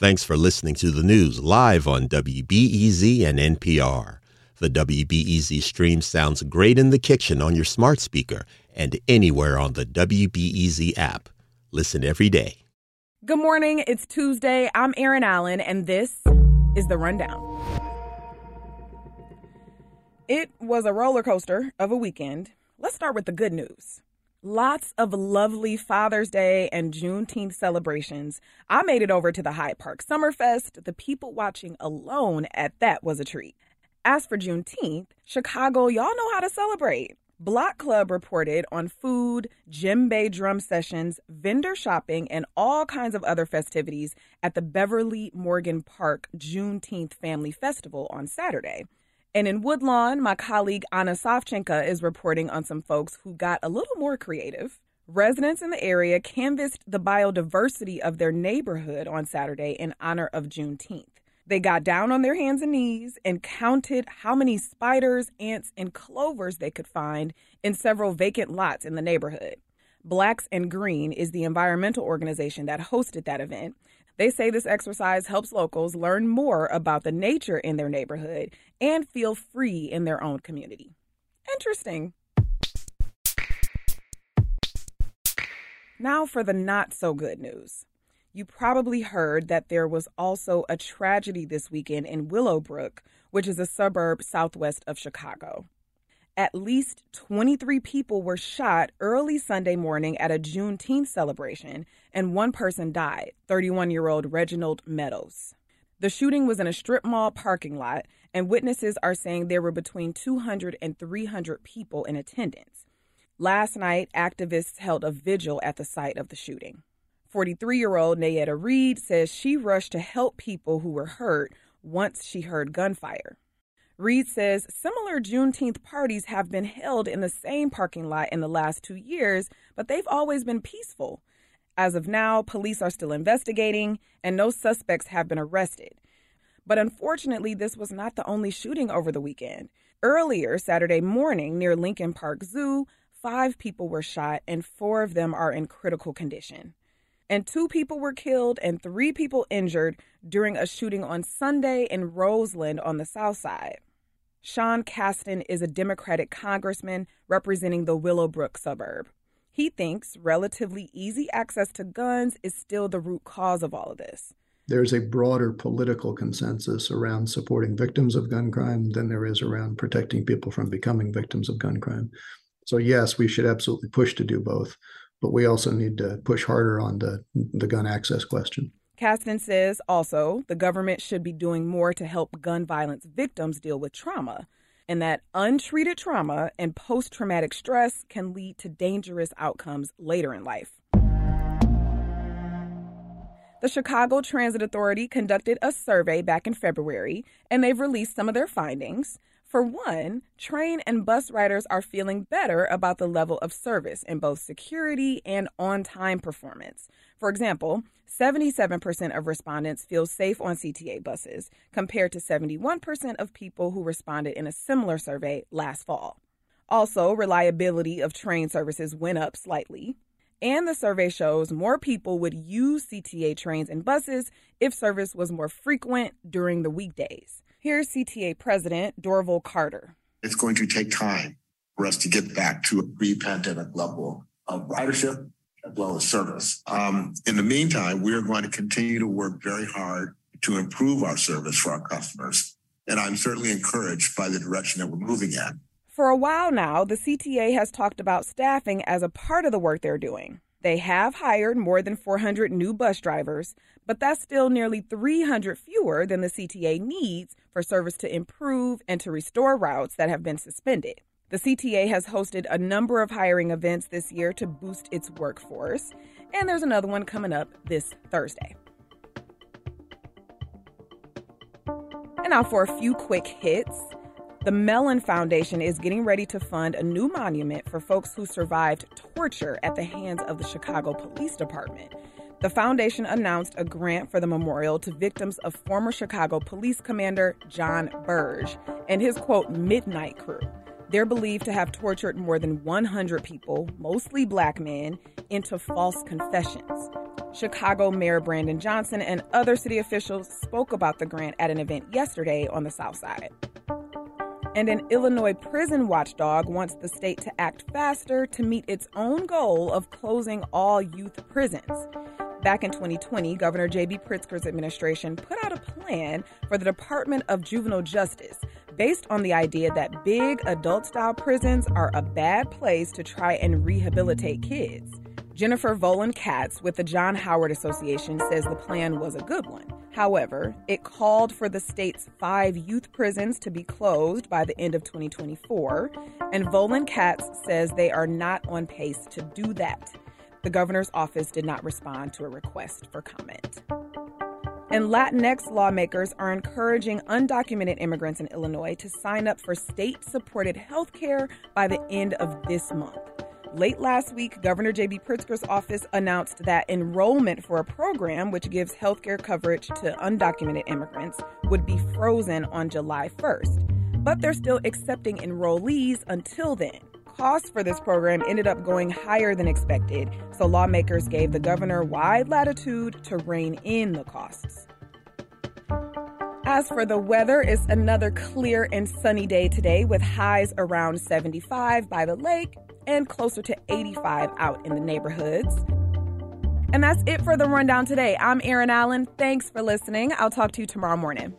Thanks for listening to the news live on WBEZ and NPR. The WBEZ stream sounds great in the kitchen on your smart speaker and anywhere on the WBEZ app. Listen every day. Good morning. It's Tuesday. I'm Erin Allen, and this is The Rundown. It was a roller coaster of a weekend. Let's start with the good news. Lots of lovely Father's Day and Juneteenth celebrations. I made it over to the Hyde Park Summerfest. The people watching alone at that was a treat. As for Juneteenth, Chicago, y'all know how to celebrate. Block Club reported on food, djembe drum sessions, vendor shopping, and all kinds of other festivities at the Beverly Morgan Park Juneteenth Family Festival on Saturday. And in Woodlawn, my colleague Anna Sovchenka is reporting on some folks who got a little more creative. Residents in the area canvassed the biodiversity of their neighborhood on Saturday in honor of Juneteenth. They got down on their hands and knees and counted how many spiders, ants, and clovers they could find in several vacant lots in the neighborhood. Blacks and Green is the environmental organization that hosted that event. They say this exercise helps locals learn more about the nature in their neighborhood and feel free in their own community. Interesting. Now for the not so good news. You probably heard that there was also a tragedy this weekend in Willowbrook, which is a suburb southwest of Chicago. At least 23 people were shot early Sunday morning at a Juneteenth celebration, and one person died, 31-year-old Reginald Meadows. The shooting was in a strip mall parking lot, and witnesses are saying there were between 200 and 300 people in attendance. Last night, activists held a vigil at the site of the shooting. 43-year-old Nayetta Reed says she rushed to help people who were hurt once she heard gunfire. Reed says similar Juneteenth parties have been held in the same parking lot in the last 2 years, but they've always been peaceful. As of now, police are still investigating, and no suspects have been arrested. But unfortunately, this was not the only shooting over the weekend. Earlier Saturday morning near Lincoln Park Zoo, 5 people were shot, and 4 of them are in critical condition. And 2 people were killed and 3 people injured during a shooting on Sunday in Roseland on the south side. Sean Casten is a Democratic congressman representing the Willowbrook suburb. He thinks relatively easy access to guns is still the root cause of all of this. There's a broader political consensus around supporting victims of gun crime than there is around protecting people from becoming victims of gun crime. So yes, we should absolutely push to do both, but we also need to push harder on the gun access question. Casten says also the government should be doing more to help gun violence victims deal with trauma, and that untreated trauma and post-traumatic stress can lead to dangerous outcomes later in life. The Chicago Transit Authority conducted a survey back in February, and they've released some of their findings. For one, train and bus riders are feeling better about the level of service in both security and on-time performance. For example, 77% of respondents feel safe on CTA buses, compared to 71% of people who responded in a similar survey last fall. Also, reliability of train services went up slightly. And the survey shows more people would use CTA trains and buses if service was more frequent during the weekdays. Here's CTA President Dorval Carter. It's going to take time for us to get back to a pre-pandemic level of ridership as well as service. In the meantime, we're going to continue to work very hard to improve our service for our customers. And I'm certainly encouraged by the direction that we're moving in. For a while now, the CTA has talked about staffing as a part of the work they're doing. They have hired more than 400 new bus drivers, but that's still nearly 300 fewer than the CTA needs for service to improve and to restore routes that have been suspended. The CTA has hosted a number of hiring events this year to boost its workforce, and there's another one coming up this Thursday. And now for a few quick hits. The Mellon Foundation is getting ready to fund a new monument for folks who survived torture at the hands of the Chicago Police Department. The foundation announced a grant for the memorial to victims of former Chicago Police Commander John Burge and his, quote, Midnight Crew. They're believed to have tortured more than 100 people, mostly black men, into false confessions. Chicago Mayor Brandon Johnson and other city officials spoke about the grant at an event yesterday on the South Side. And an Illinois prison watchdog wants the state to act faster to meet its own goal of closing all youth prisons. Back in 2020, Governor J.B. Pritzker's administration put out a plan for the Department of Juvenile Justice based on the idea that big adult-style prisons are a bad place to try and rehabilitate kids. Jennifer Vollen-Katz with the John Howard Association says the plan was a good one. However, it called for the state's 5 youth prisons to be closed by the end of 2024, and Vollen-Katz says they are not on pace to do that. The governor's office did not respond to a request for comment. And Latinx lawmakers are encouraging undocumented immigrants in Illinois to sign up for state-supported health care by the end of this month. Late last week, Governor J.B. Pritzker's office announced that enrollment for a program which gives health care coverage to undocumented immigrants would be frozen on July 1st. But they're still accepting enrollees until then. Costs for this program ended up going higher than expected, so lawmakers gave the governor wide latitude to rein in the costs. As for the weather, it's another clear and sunny day today with highs around 75 by the lake and closer to 85 out in the neighborhoods. And that's it for the rundown today. I'm Erin Allen. Thanks for listening. I'll talk to you tomorrow morning.